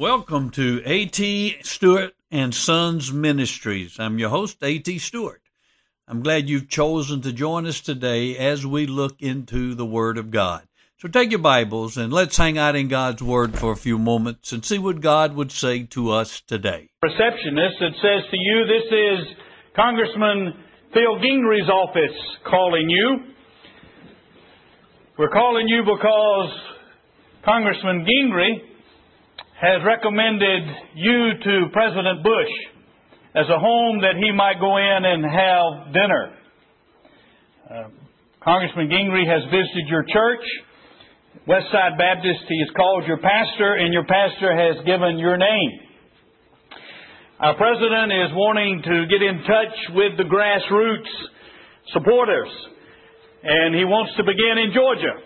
Welcome to A.T. Stewart and Sons Ministries. I'm your host, A.T. Stewart. I'm glad you've chosen to join us today as we look into the Word of God. So take your Bibles and let's hang out in God's Word for a few moments and see what God would say to us today. Receptionist that says to you, this is Congressman Phil Gingrey's office calling you. We're calling you because Congressman Gingrey has recommended you to President Bush as a home that he might go in and have dinner. Congressman Gingrey has visited your church, Westside Baptist. He has called your pastor, and your pastor has given your name. Our president is wanting to get in touch with the grassroots supporters, and he wants to begin in Georgia.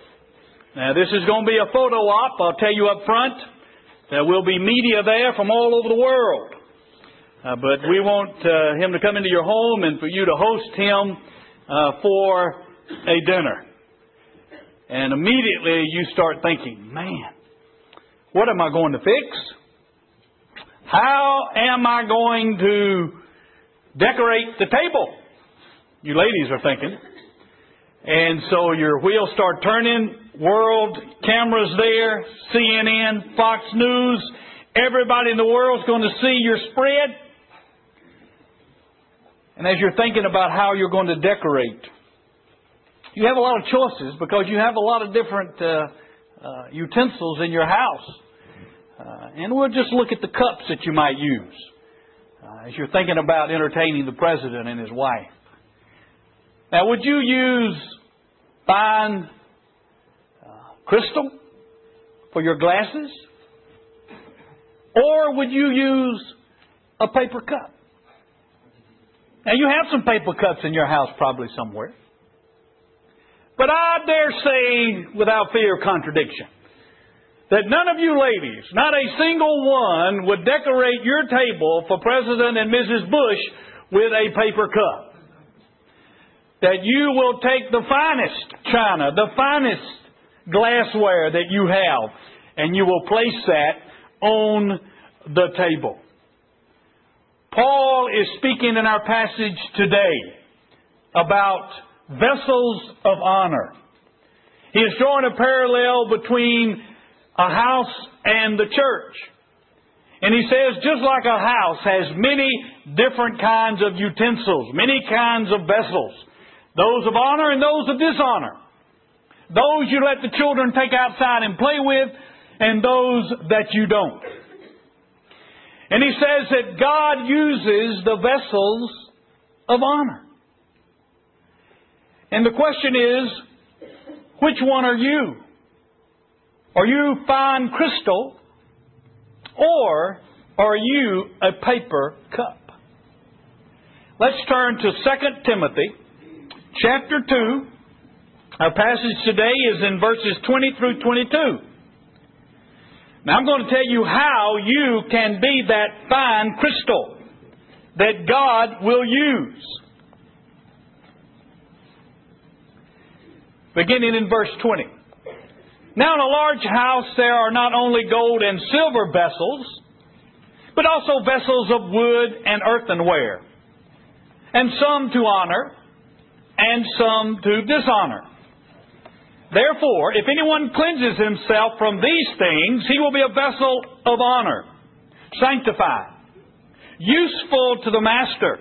Now, this is going to be a photo op, I'll tell you up front. There will be media there from all over the world. But we want him to come into your home and for you to host him for a dinner. And immediately you start thinking, man, what am I going to fix? How am I going to decorate the table? You ladies are thinking. And so your wheels start turning. World cameras there, CNN, Fox News, everybody in the world's going to see your spread. And as you're thinking about how you're going to decorate, you have a lot of choices because you have a lot of different utensils in your house. And we'll just look at the cups that you might use as you're thinking about entertaining the president and his wife. Now, would you use fine crystal for your glasses? Or would you use a paper cup? Now, you have some paper cups in your house probably somewhere. But I dare say, without fear of contradiction, that none of you ladies, not a single one, would decorate your table for President and Mrs. Bush with a paper cup. That you will take the finest china, the finest glassware that you have, and you will place that on the table. Paul is speaking in our passage today about vessels of honor. He is drawing a parallel between a house and the church. And he says, just like a house has many different kinds of utensils, many kinds of vessels, those of honor and those of dishonor. Those you let the children take outside and play with, and those that you don't. And he says that God uses the vessels of honor. And the question is, which one are you? Are you fine crystal, or are you a paper cup? Let's turn to 2 Timothy chapter 2. Our passage today is in verses 20 through 22. Now, I'm going to tell you how you can be that fine crystal that God will use. Beginning in verse 20. Now, in a large house there are not only gold and silver vessels, but also vessels of wood and earthenware, and some to honor, and some to dishonor. Therefore, if anyone cleanses himself from these things, he will be a vessel of honor, sanctified, useful to the master,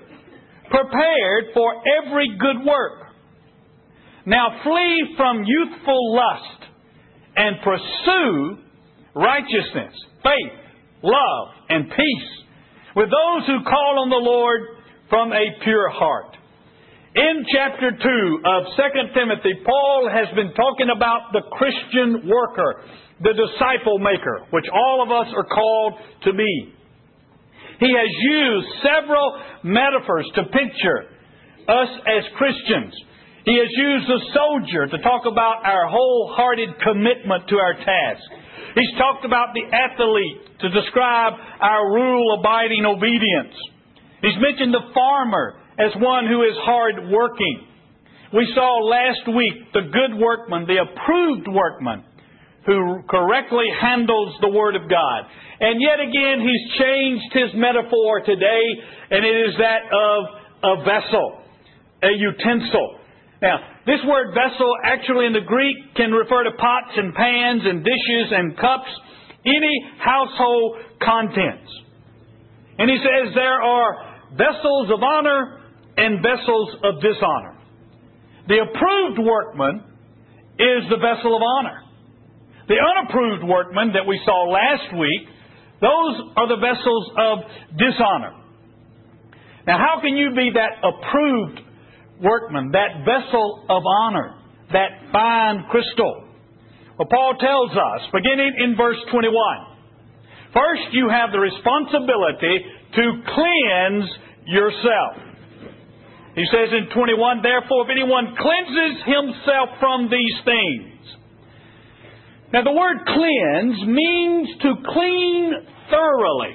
prepared for every good work. Now flee from youthful lust and pursue righteousness, faith, love, and peace with those who call on the Lord from a pure heart. In chapter 2 of 2 Timothy, Paul has been talking about the Christian worker, the disciple maker, which all of us are called to be. He has used several metaphors to picture us as Christians. He has used the soldier to talk about our wholehearted commitment to our task. He's talked about the athlete to describe our rule-abiding obedience. He's mentioned the farmer as one who is hard working. We saw last week the good workman, the approved workman, who correctly handles the Word of God. And yet again, he's changed his metaphor today, and it is that of a vessel, a utensil. Now, this word vessel actually in the Greek can refer to pots and pans and dishes and cups, any household contents. And he says there are vessels of honor and vessels of dishonor. The approved workman is the vessel of honor. The unapproved workmen that we saw last week, those are the vessels of dishonor. Now, how can you be that approved workman, that vessel of honor, that fine crystal? Well, Paul tells us, beginning in verse 21, first you have the responsibility to cleanse yourself. He says in 21, therefore, if anyone cleanses himself from these things. Now, the word cleanse means to clean thoroughly.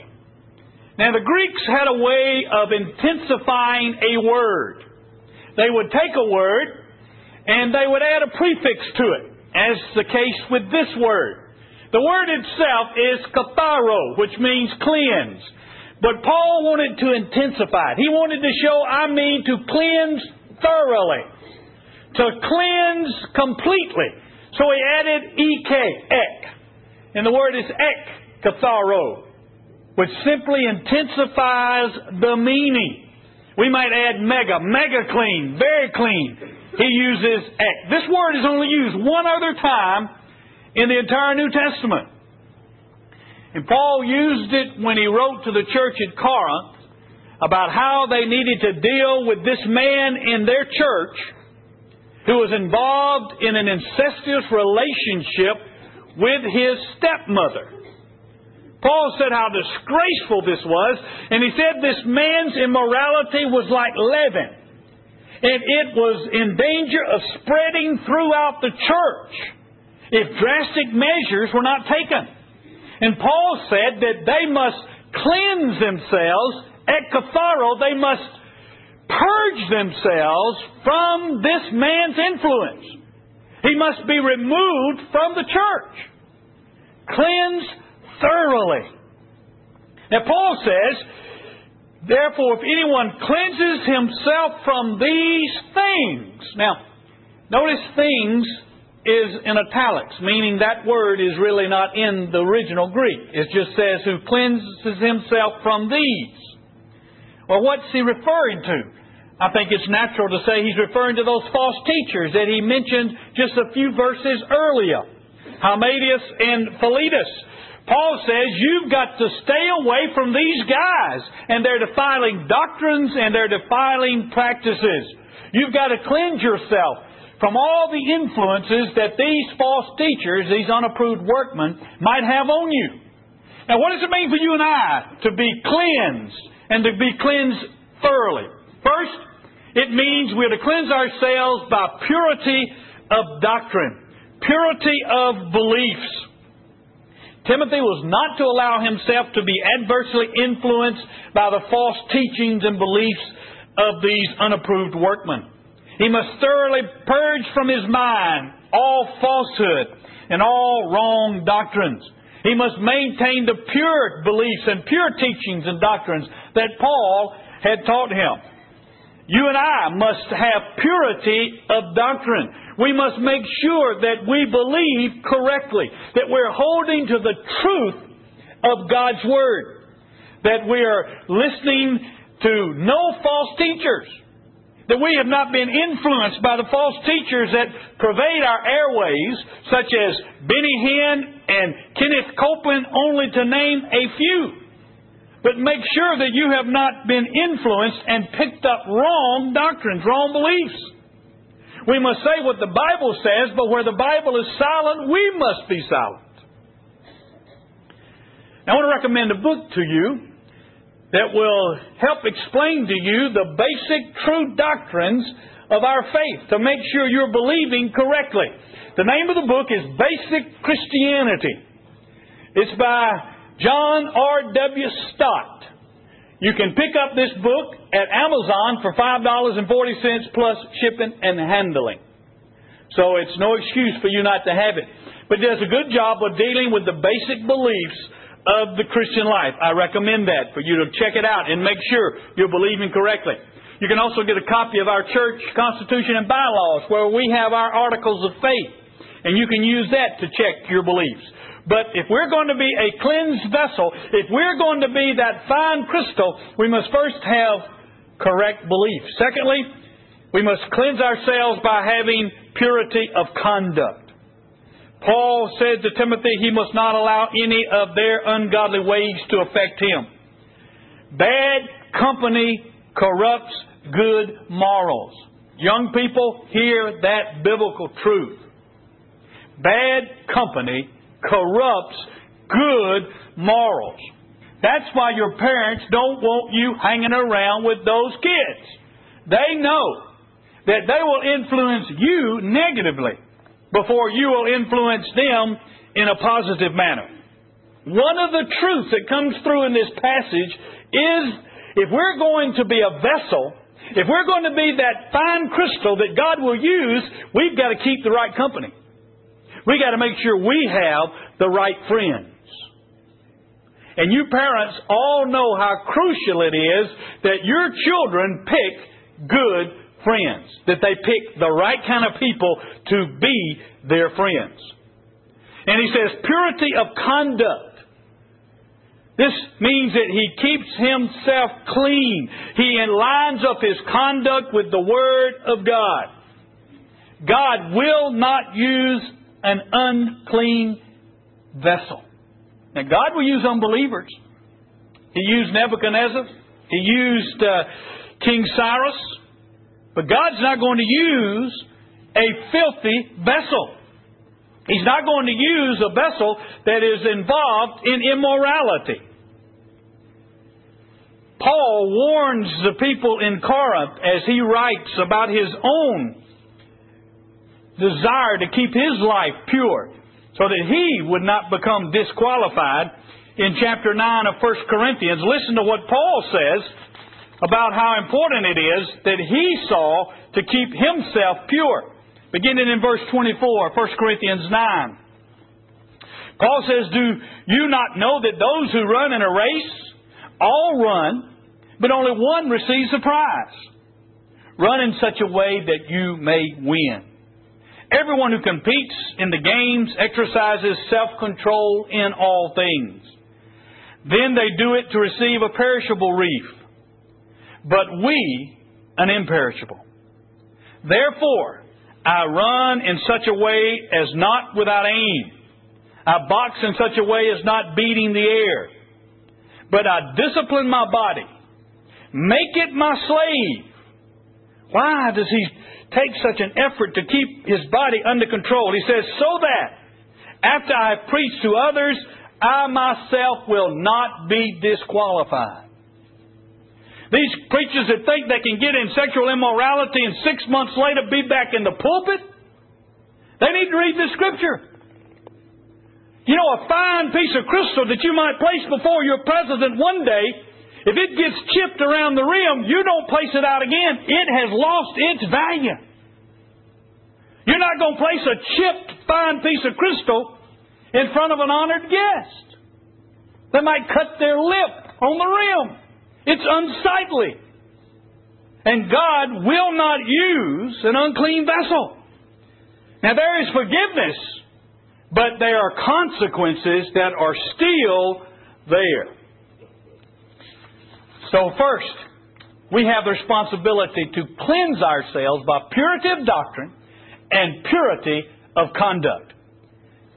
Now, the Greeks had a way of intensifying a word. They would take a word and they would add a prefix to it, as the case with this word. The word itself is katharo, which means cleanse. But Paul wanted to intensify it. He wanted to show, I mean, to cleanse thoroughly. To cleanse completely. So he added ek, ek. And the word is ek, katharo, which simply intensifies the meaning. We might add mega, mega clean, very clean. He uses ek. This word is only used one other time in the entire New Testament. And Paul used it when he wrote to the church at Corinth about how they needed to deal with this man in their church who was involved in an incestuous relationship with his stepmother. Paul said how disgraceful this was, and he said this man's immorality was like leaven, and it was in danger of spreading throughout the church if drastic measures were not taken. And Paul said that they must cleanse themselves, at katharo, they must purge themselves from this man's influence. He must be removed from the church. Cleanse thoroughly. Now Paul says, therefore if anyone cleanses himself from these things. Now, notice things is in italics, meaning that word is really not in the original Greek. It just says, who cleanses himself from these. Well, what's he referring to? I think it's natural to say he's referring to those false teachers that he mentioned just a few verses earlier. Hamadius and Philetus. Paul says, you've got to stay away from these guys and their defiling doctrines and their defiling practices. You've got to cleanse yourself from all the influences that these false teachers, these unapproved workmen, might have on you. Now, what does it mean for you and I to be cleansed and to be cleansed thoroughly? First, it means we are to cleanse ourselves by purity of doctrine, purity of beliefs. Timothy was not to allow himself to be adversely influenced by the false teachings and beliefs of these unapproved workmen. He must thoroughly purge from his mind all falsehood and all wrong doctrines. He must maintain the pure beliefs and pure teachings and doctrines that Paul had taught him. You and I must have purity of doctrine. We must make sure that we believe correctly, that we're holding to the truth of God's Word, that we are listening to no false teachers, that we have not been influenced by the false teachers that pervade our airways, such as Benny Hinn and Kenneth Copeland, only to name a few. But make sure that you have not been influenced and picked up wrong doctrines, wrong beliefs. We must say what the Bible says, but where the Bible is silent, we must be silent. Now, I want to recommend a book to you that will help explain to you the basic true doctrines of our faith to make sure you're believing correctly. The name of the book is Basic Christianity. It's by John R. W. Stott. You can pick up this book at Amazon for $5.40 plus shipping and handling. So it's no excuse for you not to have it. But it does a good job of dealing with the basic beliefs of the Christian life. I recommend that for you to check it out and make sure you're believing correctly. You can also get a copy of our church constitution and bylaws where we have our articles of faith. And you can use that to check your beliefs. But if we're going to be a cleansed vessel, if we're going to be that fine crystal, we must first have correct belief. Secondly, we must cleanse ourselves by having purity of conduct. Paul said to Timothy he must not allow any of their ungodly ways to affect him. Bad company corrupts good morals. Young people, hear that biblical truth. Bad company corrupts good morals. That's why your parents don't want you hanging around with those kids. They know that they will influence you negatively before you will influence them in a positive manner. One of the truths that comes through in this passage is if we're going to be a vessel, if we're going to be that fine crystal that God will use, we've got to keep the right company. We've got to make sure we have the right friends. And you parents all know how crucial it is that your children pick good friends, that they pick the right kind of people to be their friends. And he says, purity of conduct. This means that he keeps himself clean. He lines up his conduct with the Word of God. God will not use an unclean vessel. Now, God will use unbelievers. He used Nebuchadnezzar. He used King Cyrus. But God's not going to use a filthy vessel. He's not going to use a vessel that is involved in immorality. Paul warns the people in Corinth as he writes about his own desire to keep his life pure, so that he would not become disqualified. In chapter 9 of 1 Corinthians, listen to what Paul says about how important it is that he saw to keep himself pure. Beginning in verse 24, 1 Corinthians 9. Paul says, "Do you not know that those who run in a race all run, but only one receives the prize? Run in such a way that you may win. Everyone who competes in the games exercises self-control in all things. Then they do it to receive a perishable wreath, but we an imperishable. Therefore, I run in such a way as not without aim. I box in such a way as not beating the air. But I discipline my body, make it my slave." Why does he take such an effort to keep his body under control? He says, "So that after I have preached to others, I myself will not be disqualified." These preachers that think they can get in sexual immorality and 6 months later be back in the pulpit, they need to read the Scripture. You know, a fine piece of crystal that you might place before your president one day, if it gets chipped around the rim, you don't place it out again. It has lost its value. You're not going to place a chipped, fine piece of crystal in front of an honored guest. They might cut their lip on the rim. It's unsightly. And God will not use an unclean vessel. Now, there is forgiveness, but there are consequences that are still there. So first, we have the responsibility to cleanse ourselves by purity of doctrine and purity of conduct.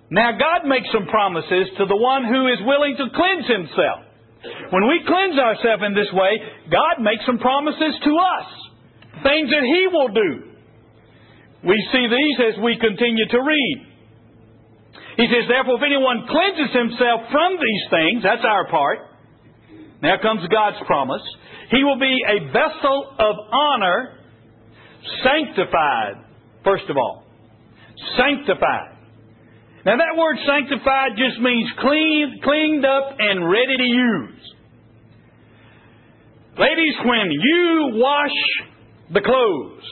Now, God makes some promises to the one who is willing to cleanse himself. When we cleanse ourselves in this way, God makes some promises to us, things that He will do. We see these as we continue to read. He says, "Therefore, if anyone cleanses himself from these things," that's our part, now comes God's promise, "he will be a vessel of honor, sanctified," first of all. Sanctified. Now that word sanctified just means cleaned up and ready to use. Ladies, when you wash the clothes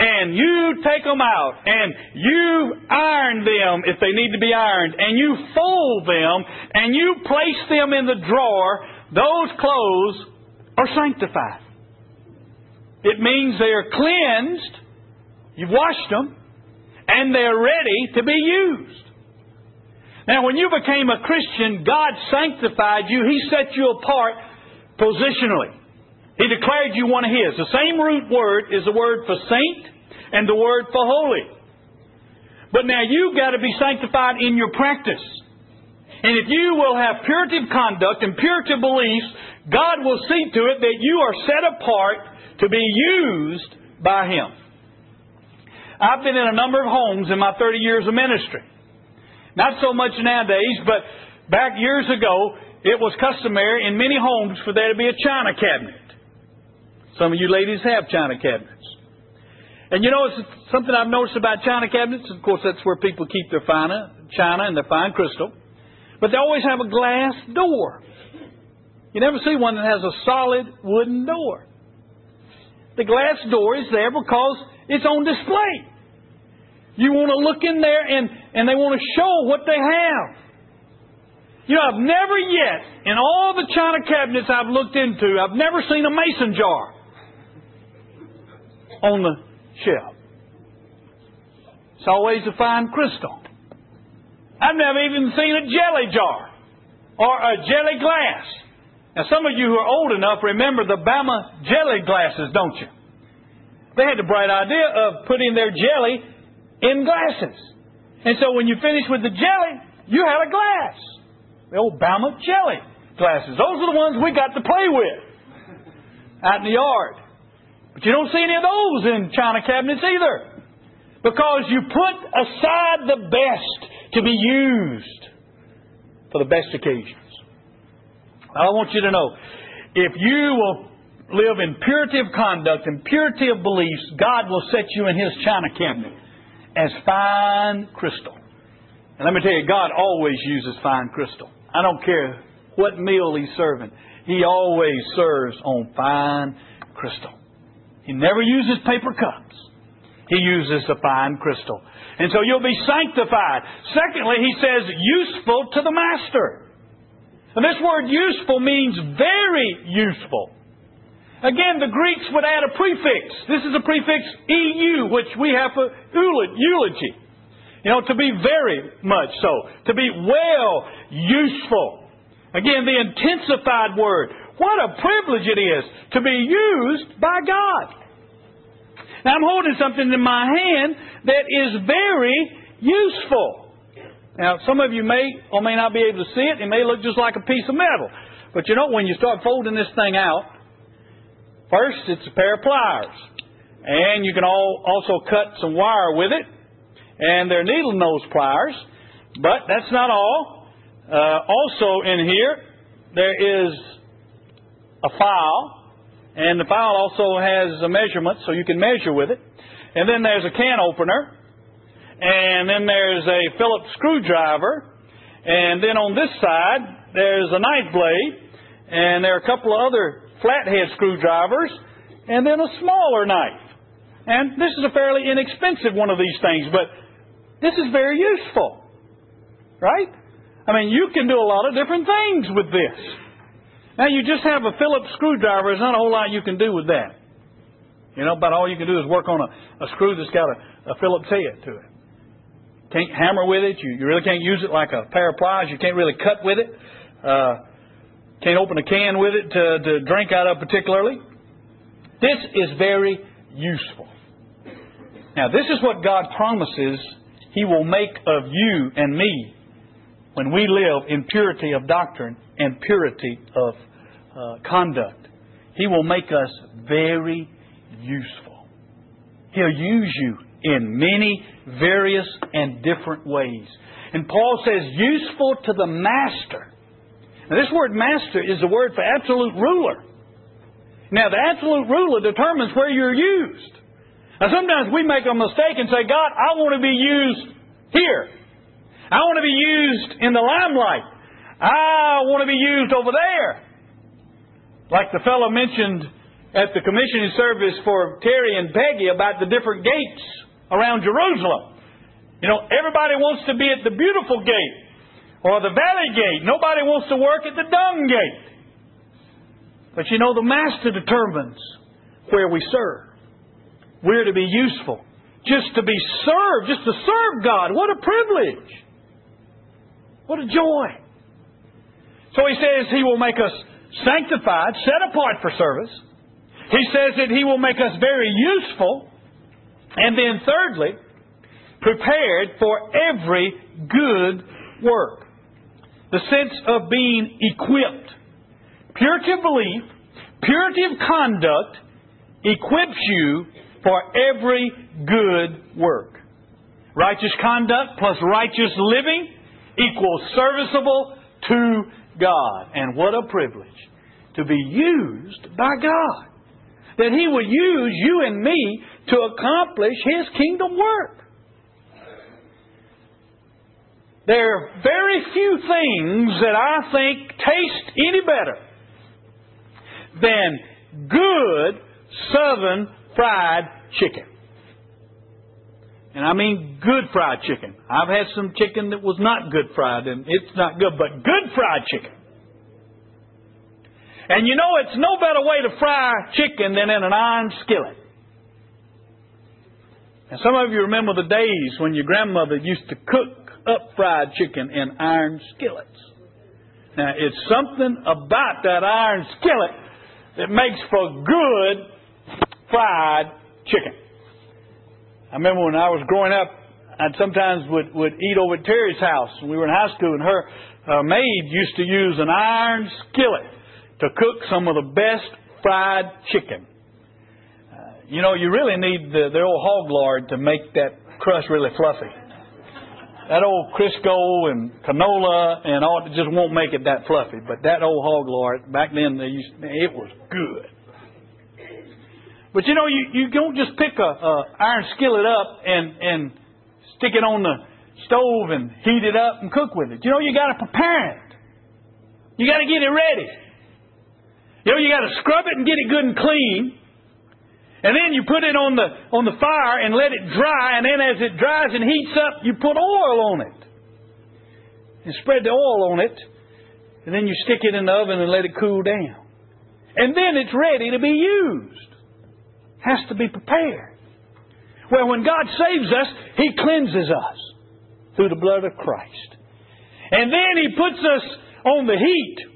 and you take them out, and you iron them if they need to be ironed, and you fold them, and you place them in the drawer, those clothes are sanctified. It means they are cleansed, you've washed them, and they're ready to be used. Now, when you became a Christian, God sanctified you. He set you apart positionally. He declared you one of His. The same root word is the word for saint and the word for holy. But now you've got to be sanctified in your practice. And if you will have purity of conduct and purity of beliefs, God will see to it that you are set apart to be used by Him. I've been in a number of homes in my 30 years of ministry. Not so much nowadays, but back years ago, it was customary in many homes for there to be a china cabinet. Some of you ladies have china cabinets. And you know, it's something I've noticed about china cabinets. Of course, that's where people keep their fine china and their fine crystal. But they always have a glass door. You never see one that has a solid wooden door. The glass door is there because it's on display. You want to look in there and they want to show what they have. You know, I've never yet, in all the china cabinets I've looked into, I've never seen a mason jar on the shelf. It's always a fine crystal. I've never even seen a jelly jar or a jelly glass. Now, some of you who are old enough remember the Bama jelly glasses, don't you? They had the bright idea of putting their jelly in glasses. And so when you finish with the jelly, you had a glass. The old Bama jelly glasses. Those are the ones we got to play with out in the yard. But you don't see any of those in china cabinets either. Because you put aside the best to be used for the best occasions. I want you to know, if you will live in purity of conduct and purity of beliefs, God will set you in His china cabinet as fine crystal. And let me tell you, God always uses fine crystal. I don't care what meal He's serving. He always serves on fine crystal. He never uses paper cups. He uses the fine crystal. And so you'll be sanctified. Secondly, He says, useful to the master. And this word useful means very useful. Again, the Greeks would add a prefix. This is a prefix EU, which we have for eulogy. You know, to be very much so. To be well useful. Again, the intensified word. What a privilege it is to be used by God. Now, I'm holding something in my hand that is very useful. Now, some of you may or may not be able to see it. It may look just like a piece of metal. But you know, when you start folding this thing out, first it's a pair of pliers. And you can also cut some wire with it. And they're needle nose pliers. But that's not all. Also in here, there is a file. And the file also has a measurement, so you can measure with it. And then there's a can opener. And then there's a Phillips screwdriver. And then on this side, there's a knife blade. And there are a couple of other flathead screwdrivers. And then a smaller knife. And this is a fairly inexpensive one of these things, but this is very useful. Right? I mean, you can do a lot of different things with this. Now, you just have a Phillips screwdriver. There's not a whole lot you can do with that. You know, about all you can do is work on a screw that's got a Phillips head to it. Can't hammer with it. You really can't use it like a pair of pliers. You can't really cut with it. Can't open a can with it to drink out of particularly. This is very useful. Now, this is what God promises He will make of you and me when we live in purity of doctrine and purity of conduct. He will make us very useful. He'll use you in many various and different ways. And Paul says, useful to the master. Now, this word master is the word for absolute ruler. Now, the absolute ruler determines where you're used. Now, sometimes we make a mistake and say, God, I want to be used here. I want to be used in the limelight. I want to be used over there. Like the fellow mentioned at the commissioning service for Terry and Peggy about the different gates around Jerusalem. You know, everybody wants to be at the beautiful gate or the valley gate. Nobody wants to work at the dung gate. But you know, the Master determines where we serve. We're to be useful. Just to be served. Just to serve God. What a privilege. What a joy. So He says He will make us sanctified, set apart for service. He says that He will make us very useful. And then thirdly, prepared for every good work. The sense of being equipped. Purity of belief, purity of conduct equips you for every good work. Righteous conduct plus righteous living equals serviceable to God. And what a privilege to be used by God. That He would use you and me to accomplish His kingdom work. There are very few things that I think taste any better than good Southern fried chicken. And I mean good fried chicken. I've had some chicken that was not good fried, and it's not good, but good fried chicken. And you know, it's no better way to fry chicken than in an iron skillet. And some of you remember the days when your grandmother used to cook up fried chicken in iron skillets. Now, it's something about that iron skillet that makes for good fried chicken. I remember when I was growing up, I sometimes would eat over at Terry's house. We were in high school, and her maid used to use an iron skillet to cook some of the best fried chicken. You know, you really need the old hog lard to make that crust really fluffy. That old Crisco and canola and all just won't make it that fluffy. But that old hog lard, back then, it was good. But you know, you don't just pick an iron skillet up and stick it on the stove and heat it up and cook with it. You know, you got to prepare it. You got to get it ready. You know, you got to scrub it and get it good and clean. And then you put it on the fire and let it dry. And then as it dries and heats up, you put oil on it. And spread the oil on it. And then you stick it in the oven and let it cool down. And then it's ready to be used. Has to be prepared. Well, when God saves us, He cleanses us through the blood of Christ. And then He puts us on the heat.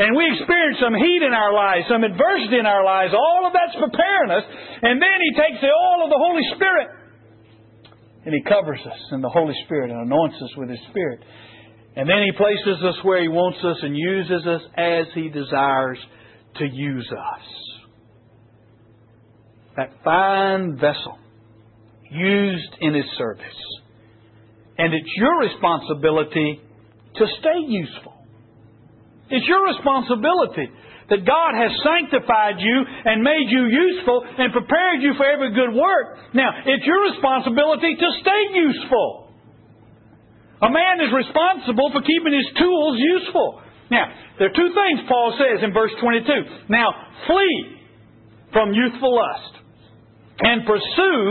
And we experience some heat in our lives, some adversity in our lives. All of that's preparing us. And then He takes the oil of the Holy Spirit. And He covers us in the Holy Spirit and anoints us with His Spirit. And then He places us where He wants us and uses us as He desires to use us. That fine vessel used in His service. And it's your responsibility to stay useful. It's your responsibility that God has sanctified you and made you useful and prepared you for every good work. Now, it's your responsibility to stay useful. A man is responsible for keeping his tools useful. Now, there are two things Paul says in verse 22. Now, flee from youthful lust and pursue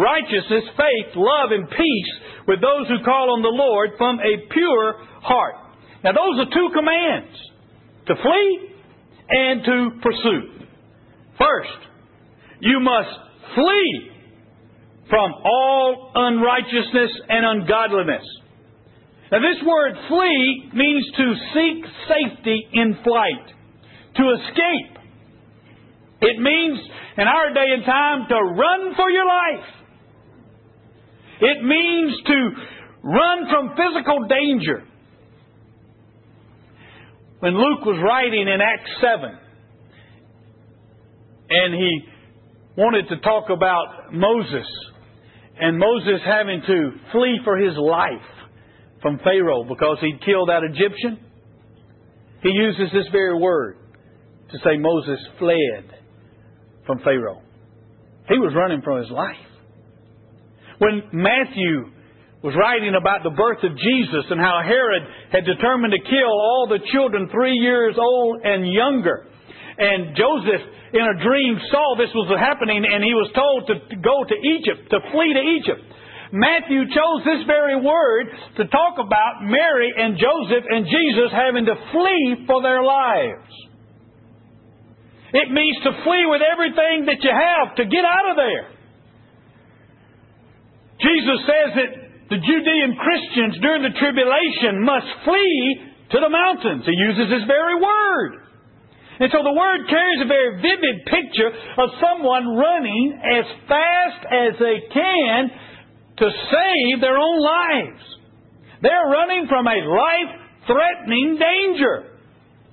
righteousness, faith, love, and peace with those who call on the Lord from a pure heart. Now, those are two commands. To flee and to pursue. First, you must flee from all unrighteousness and ungodliness. Now, this word flee means to seek safety in flight. To escape. It means, in our day and time, to run for your life. It means to run from physical danger. When Luke was writing in Acts 7, and he wanted to talk about Moses, and Moses having to flee for his life from Pharaoh because he'd killed that Egyptian, he uses this very word to say Moses fled from Pharaoh. He was running from his life. When Matthew was writing about the birth of Jesus and how Herod had determined to kill all the children 3 years old and younger. and Joseph, in a dream, saw this was happening, and he was told to go to Egypt, to flee to Egypt. Matthew chose this very word to talk about Mary and Joseph and Jesus having to flee for their lives. It means to flee with everything that you have, to get out of there. Jesus says that the Judean Christians during the tribulation must flee to the mountains. He uses his very word. And so the word carries a very vivid picture of someone running as fast as they can to save their own lives. They're running from a life-threatening danger.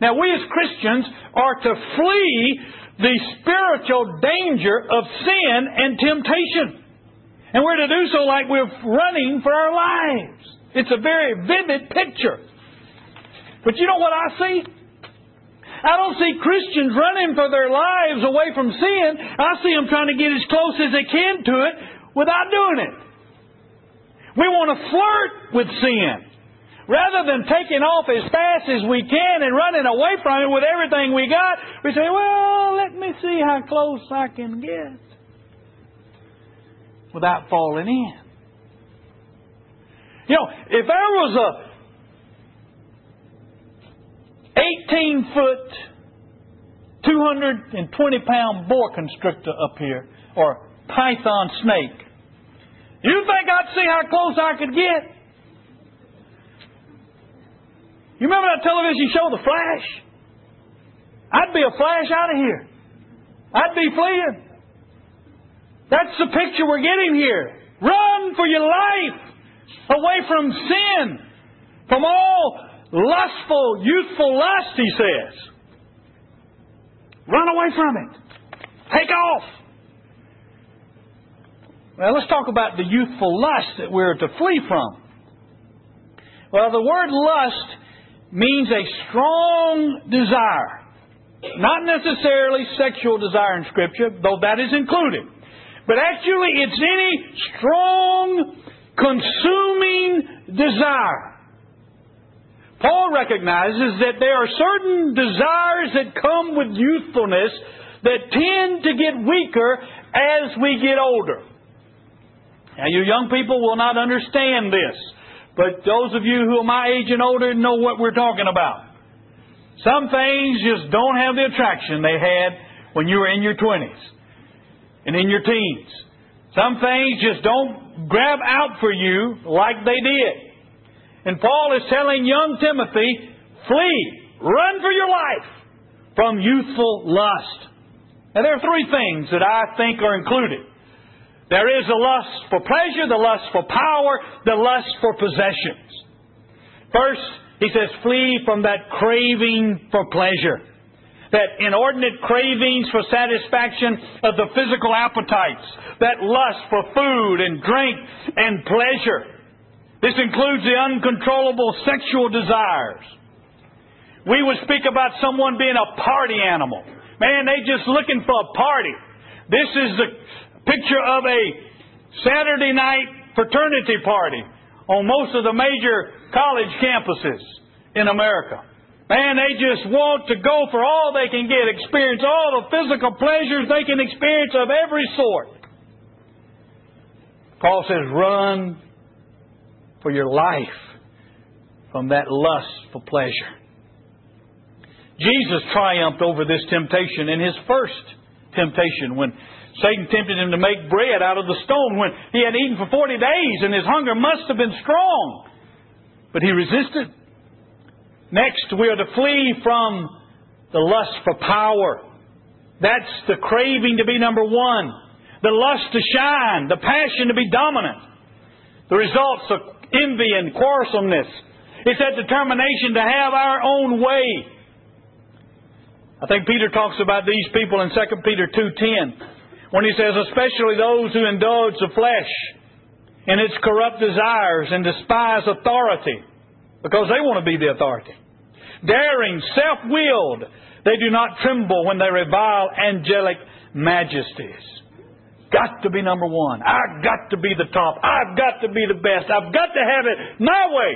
Now, we as Christians are to flee the spiritual danger of sin and temptation. And we're to do so like we're running for our lives. It's a very vivid picture. But you know what I see? I don't see Christians running for their lives away from sin. I see them trying to get as close as they can to it without doing it. We want to flirt with sin. Rather than taking off as fast as we can and running away from it with everything we got, we say, well, let me see how close I can get without falling in. You know, if there was a 18-foot, 220-pound boa constrictor up here, or python snake, you think I'd see how close I could get? You remember that television show, The Flash? I'd be a flash out of here. I'd be fleeing. That's the picture we're getting here. Run for your life away from sin, from all lustful, youthful lust, he says. Run away from it. Take off. Well, let's talk about the youthful lust that we're to flee from. Well, the word lust means a strong desire. Not necessarily sexual desire in Scripture, though that is included. But actually, it's any strong, consuming desire. Paul recognizes that there are certain desires that come with youthfulness that tend to get weaker as we get older. Now, you young people will not understand this, but those of you who are my age and older know what we're talking about. Some things just don't have the attraction they had when you were in your 20s. And in your teens. Some things just don't grab out for you like they did. And Paul is telling young Timothy, flee, run for your life from youthful lust. Now there are three things that I think are included. There is the lust for pleasure, the lust for power, the lust for possessions. First, he says, flee from that craving for pleasure. That inordinate cravings for satisfaction of the physical appetites, that lust for food and drink and pleasure. This includes the uncontrollable sexual desires. We would speak about someone being a party animal. Man, they just looking for a party. This is the picture of a Saturday night fraternity party on most of the major college campuses in America. Man, they just want to go for all they can get, experience all the physical pleasures they can experience of every sort. Paul says, run for your life from that lust for pleasure. Jesus triumphed over this temptation in his first temptation when Satan tempted him to make bread out of the stone, when he had eaten for 40 days and his hunger must have been strong. But he resisted. Next, we are to flee from the lust for power. That's the craving to be number one. The lust to shine. The passion to be dominant. The results of envy and quarrelsomeness. It's that determination to have our own way. I think Peter talks about these people in 2 Peter 2:10 when he says, especially those who indulge the flesh in its corrupt desires and despise authority. Because they want to be the authority. Daring, self-willed, they do not tremble when they revile angelic majesties. Got to be number one. I've got to be the top. I've got to be the best. I've got to have it my way.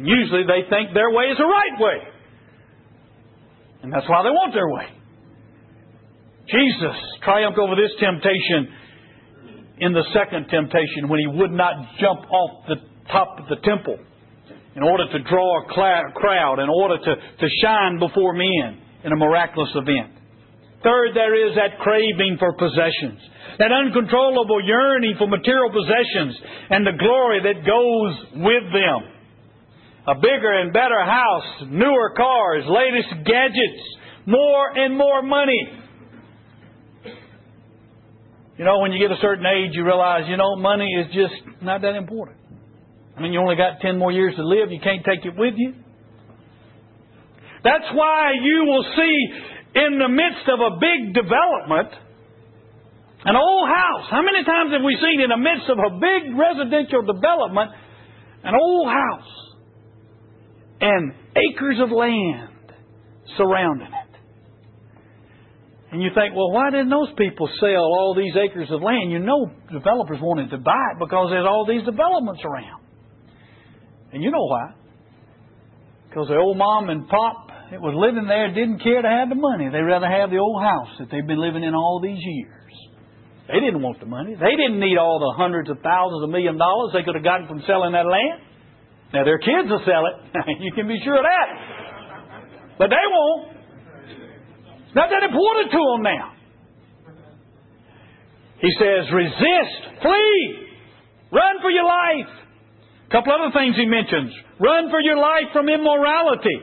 And usually they think their way is the right way. And that's why they want their way. Jesus triumphed over this temptation in the second temptation when he would not jump off the top of the temple in order to draw a crowd, in order to shine before men in a miraculous event. Third, there is that craving for possessions, that uncontrollable yearning for material possessions and the glory that goes with them. A bigger and better house, newer cars, latest gadgets, more and more money. You know, when you get a certain age, you realize, you know, money is just not that important. I mean, you only got 10 more years to live. You can't take it with you. That's why you will see in the midst of a big development, an old house. How many times have we seen in the midst of a big residential development, an old house and acres of land surrounding it? And you think, well, why didn't those people sell all these acres of land? You know developers wanted to buy it because there's all these developments around. And you know why. Because the old mom and pop that was living there didn't care to have the money. They'd rather have the old house that they've been living in all these years. They didn't want the money. They didn't need all the hundreds of thousands of $1,000,000 they could have gotten from selling that land. Now, their kids will sell it. You can be sure of that. But they won't. Not that important to them now. He says, resist, flee, run for your life. A couple other things he mentions. Run for your life from immorality.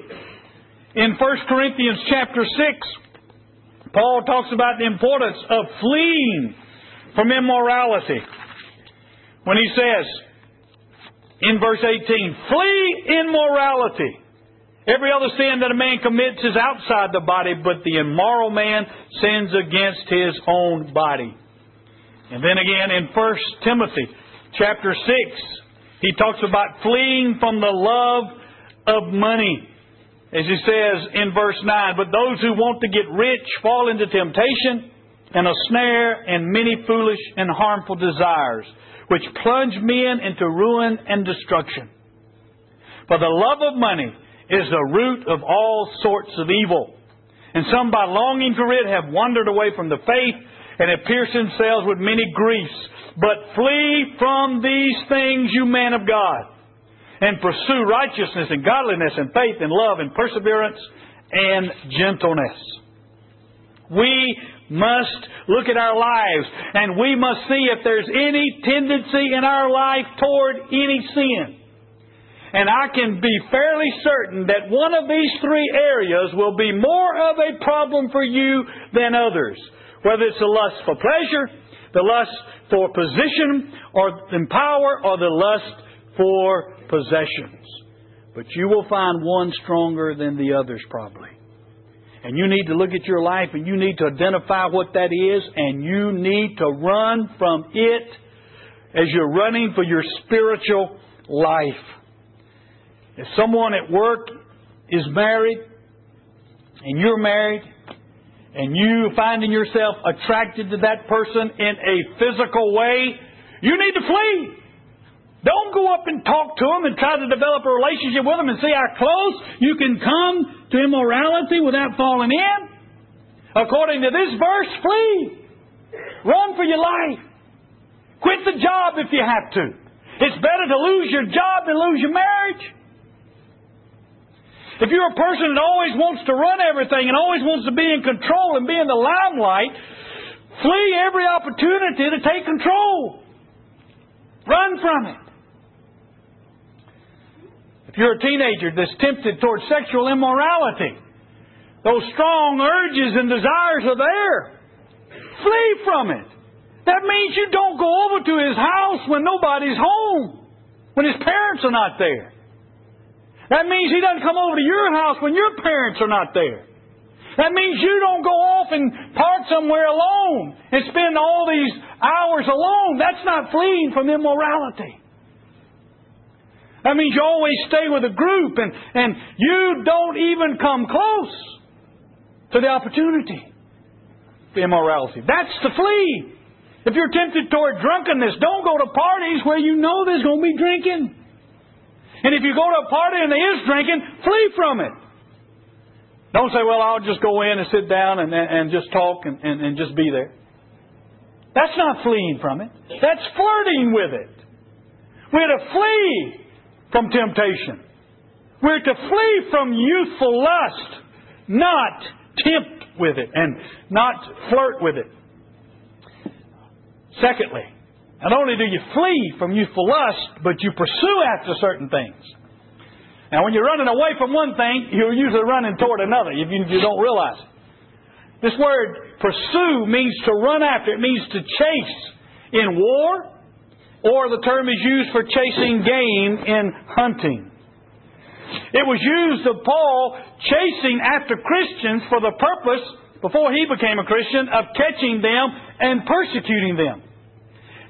In 1 Corinthians chapter 6, Paul talks about the importance of fleeing from immorality. When he says, in verse 18, flee immorality. Every other sin that a man commits is outside the body, but the immoral man sins against his own body. And then again in 1 Timothy chapter 6, he talks about fleeing from the love of money. As he says in verse 9, but those who want to get rich fall into temptation and a snare and many foolish and harmful desires, which plunge men into ruin and destruction. For the love of money is the root of all sorts of evil. And some by longing for it have wandered away from the faith and have pierced themselves with many griefs. But flee from these things, you man of God, and pursue righteousness and godliness and faith and love and perseverance and gentleness. We must look at our lives and we must see if there's any tendency in our life toward any sin. And I can be fairly certain that one of these three areas will be more of a problem for you than others. Whether it's the lust for pleasure, the lust for position or in power, or the lust for possessions. But you will find one stronger than the others probably. And you need to look at your life and you need to identify what that is and you need to run from it as you're running for your spiritual life. If someone at work is married, and you're married, and you finding yourself attracted to that person in a physical way, you need to flee. Don't go up and talk to them and try to develop a relationship with them and see how close you can come to immorality without falling in. According to this verse, flee. Run for your life. Quit the job if you have to. It's better to lose your job than lose your marriage. If you're a person that always wants to run everything and always wants to be in control and be in the limelight, flee every opportunity to take control. Run from it. If you're a teenager that's tempted toward sexual immorality, those strong urges and desires are there. Flee from it. That means you don't go over to his house when nobody's home, when his parents are not there. That means he doesn't come over to your house when your parents are not there. That means you don't go off and park somewhere alone and spend all these hours alone. That's not fleeing from immorality. That means you always stay with a group and you don't even come close to the opportunity for immorality. That's the flee. If you're tempted toward drunkenness, don't go to parties where you know there's going to be drinking. And if you go to a party and there is drinking, flee from it. Don't say, well, I'll just go in and sit down and just talk and just be there. That's not fleeing from it. That's flirting with it. We're to flee from temptation. We're to flee from youthful lust, not tempt with it and not flirt with it. Secondly, not only do you flee from youthful lust, but you pursue after certain things. Now, when you're running away from one thing, you're usually running toward another if you don't realize it. This word pursue means to run after. It means to chase in war, or the term is used for chasing game in hunting. It was used of Paul chasing after Christians for the purpose, before he became a Christian, of catching them and persecuting them.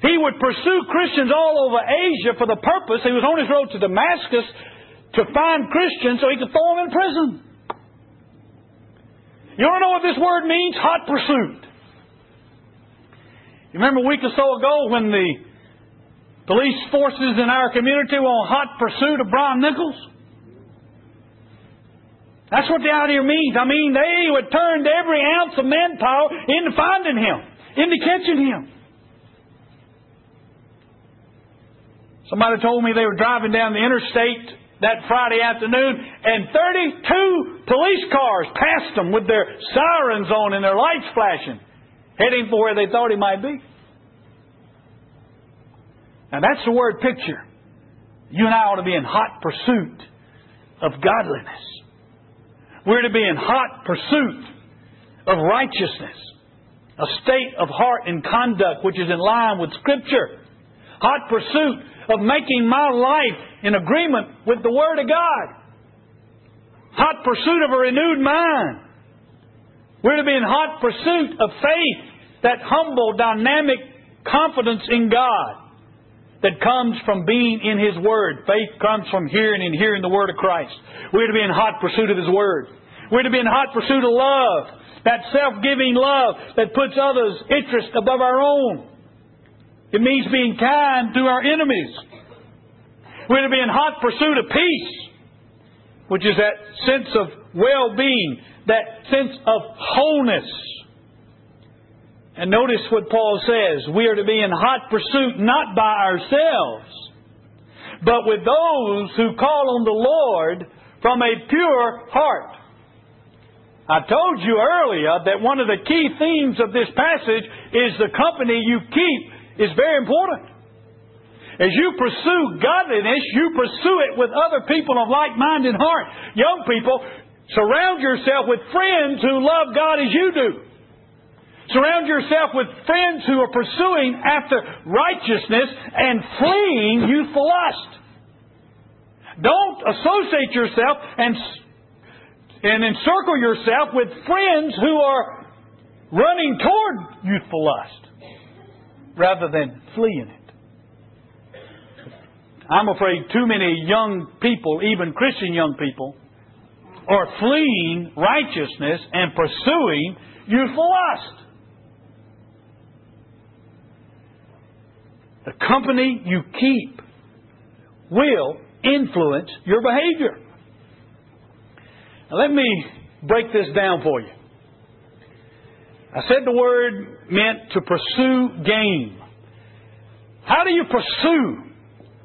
He would pursue Christians all over Asia for the purpose. He was on his road to Damascus to find Christians so he could throw them in prison. You want to know what this word means? Hot pursuit. You remember a week or so ago when the police forces in our community were on hot pursuit of Brian Nichols? That's what the out here means. I mean, they would turn every ounce of manpower into finding him, into catching him. Somebody told me they were driving down the interstate that Friday afternoon, and 32 police cars passed them with their sirens on and their lights flashing, heading for where they thought he might be. Now that's the word picture. You and I ought to be in hot pursuit of godliness. We're to be in hot pursuit of righteousness, a state of heart and conduct which is in line with Scripture. Hot pursuit of making my life in agreement with the Word of God. Hot pursuit of a renewed mind. We're to be in hot pursuit of faith, that humble, dynamic confidence in God that comes from being in His Word. Faith comes from hearing and hearing the Word of Christ. We're to be in hot pursuit of His Word. We're to be in hot pursuit of love, that self-giving love that puts others' interest above our own. It means being kind to our enemies. We're to be in hot pursuit of peace, which is that sense of well-being, that sense of wholeness. And notice what Paul says. We are to be in hot pursuit not by ourselves, but with those who call on the Lord from a pure heart. I told you earlier that one of the key themes of this passage is the company you keep. It's very important. As you pursue godliness, you pursue it with other people of like-minded heart. Young people, surround yourself with friends who love God as you do. Surround yourself with friends who are pursuing after righteousness and fleeing youthful lust. Don't associate yourself and encircle yourself with friends who are running toward youthful lust, rather than fleeing it. I'm afraid too many young people, even Christian young people, are fleeing righteousness and pursuing youthful lust. The company you keep will influence your behavior. Now, let me break this down for you. I said the word meant to pursue gain. How do you pursue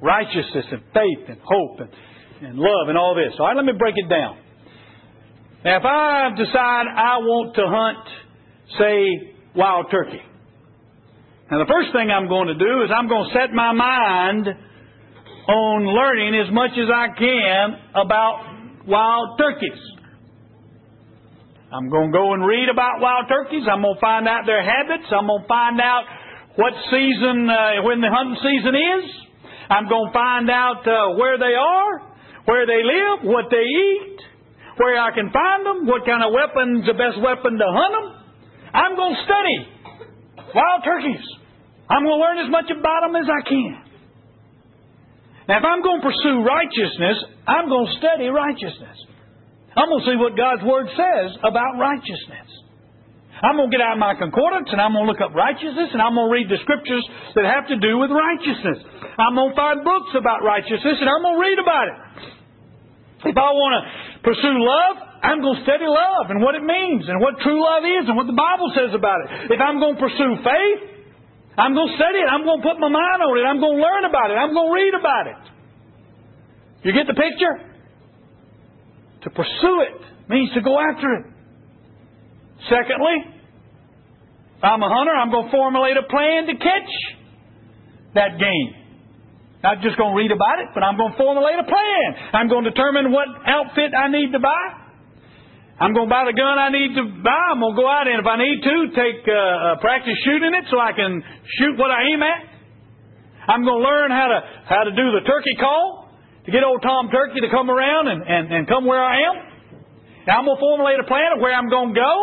righteousness and faith and hope and love and all this? All right, let me break it down. Now, if I decide I want to hunt, say, wild turkey, now the first thing I'm going to do is I'm going to set my mind on learning as much as I can about wild turkeys. I'm going to go and read about wild turkeys. I'm going to find out their habits. I'm going to find out what season, when the hunting season is. I'm going to find out where they are, where they live, what they eat, where I can find them, what kind of weapon's the best weapon to hunt them. I'm going to study wild turkeys. I'm going to learn as much about them as I can. Now, if I'm going to pursue righteousness, I'm going to study righteousness. I'm going to see what God's Word says about righteousness. I'm going to get out my concordance and I'm going to look up righteousness and I'm going to read the Scriptures that have to do with righteousness. I'm going to find books about righteousness and I'm going to read about it. If I want to Pursue love, I'm going to study love and what it means and what true love is and what the Bible says about it. If I'm going to pursue faith, I'm going to study it. I'm going to put my mind on it. I'm going to learn about it. I'm going to read about it. You get the picture? To pursue it means to go after it. Secondly, if I'm a hunter, I'm going to formulate a plan to catch that game. Not just going to read about it, but I'm going to formulate a plan. I'm going to determine what outfit I need to buy. I'm going to buy the gun I need to buy. I'm going to go out and, if I need to, take practice shooting it so I can shoot what I aim at. I'm going to learn how to do the turkey call to get old Tom Turkey to come around and come where I am. Now, I'm going to formulate a plan of where I'm going to go,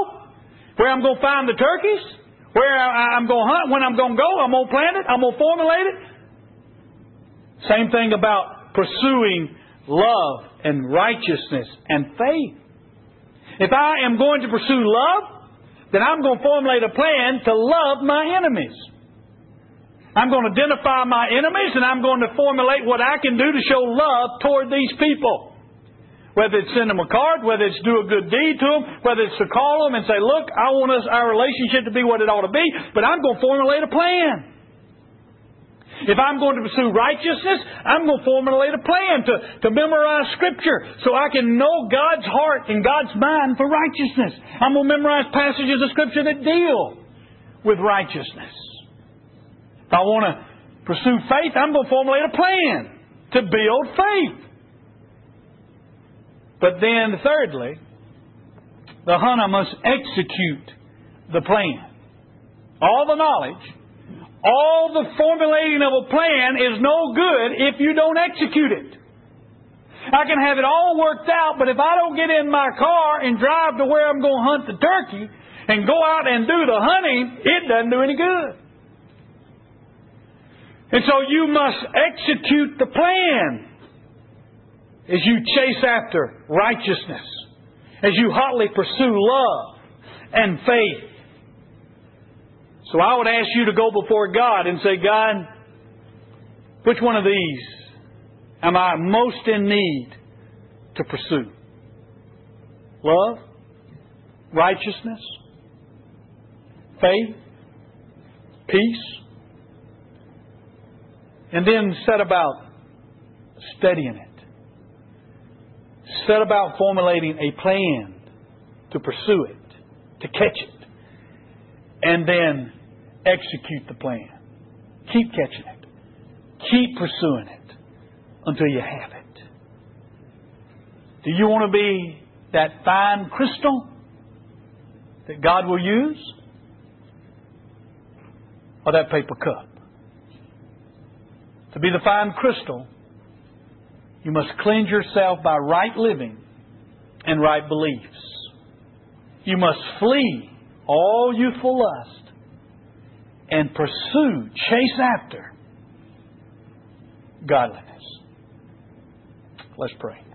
where I'm going to find the turkeys, where I'm going to hunt, when I'm going to go. I'm going to plan it. I'm going to formulate it. Same thing about pursuing love and righteousness and faith. If I am going to pursue love, then I'm going to formulate a plan to love my enemies. I'm going to identify my enemies, and I'm going to formulate what I can do to show love toward these people. Whether it's send them a card, whether it's do a good deed to them, whether it's to call them and say, look, I want our relationship to be what it ought to be, but I'm going to formulate a plan. If I'm going to pursue righteousness, I'm going to formulate a plan to memorize Scripture so I can know God's heart and God's mind for righteousness. I'm going to memorize passages of Scripture that deal with righteousness. If I want to pursue faith, I'm going to formulate a plan to build faith. But then, thirdly, the hunter must execute the plan. All the knowledge, all the formulating of a plan is no good if you don't execute it. I can have it all worked out, but if I don't get in my car and drive to where I'm going to hunt the turkey and go out and do the hunting, it doesn't do any good. And so you must execute the plan as you chase after righteousness, as you hotly pursue love and faith. So I would ask you to go before God and say, God, which one of these am I most in need to pursue? Love? Righteousness? Faith? Peace? And then set about studying it. Set about formulating a plan to pursue it, to catch it. And then execute the plan. Keep catching it. Keep pursuing it until you have it. Do you want to be that fine crystal that God will use? Or that paper cup? To be the fine crystal, you must cleanse yourself by right living and right beliefs. You must flee all youthful lust, and pursue, chase after godliness. Let's pray.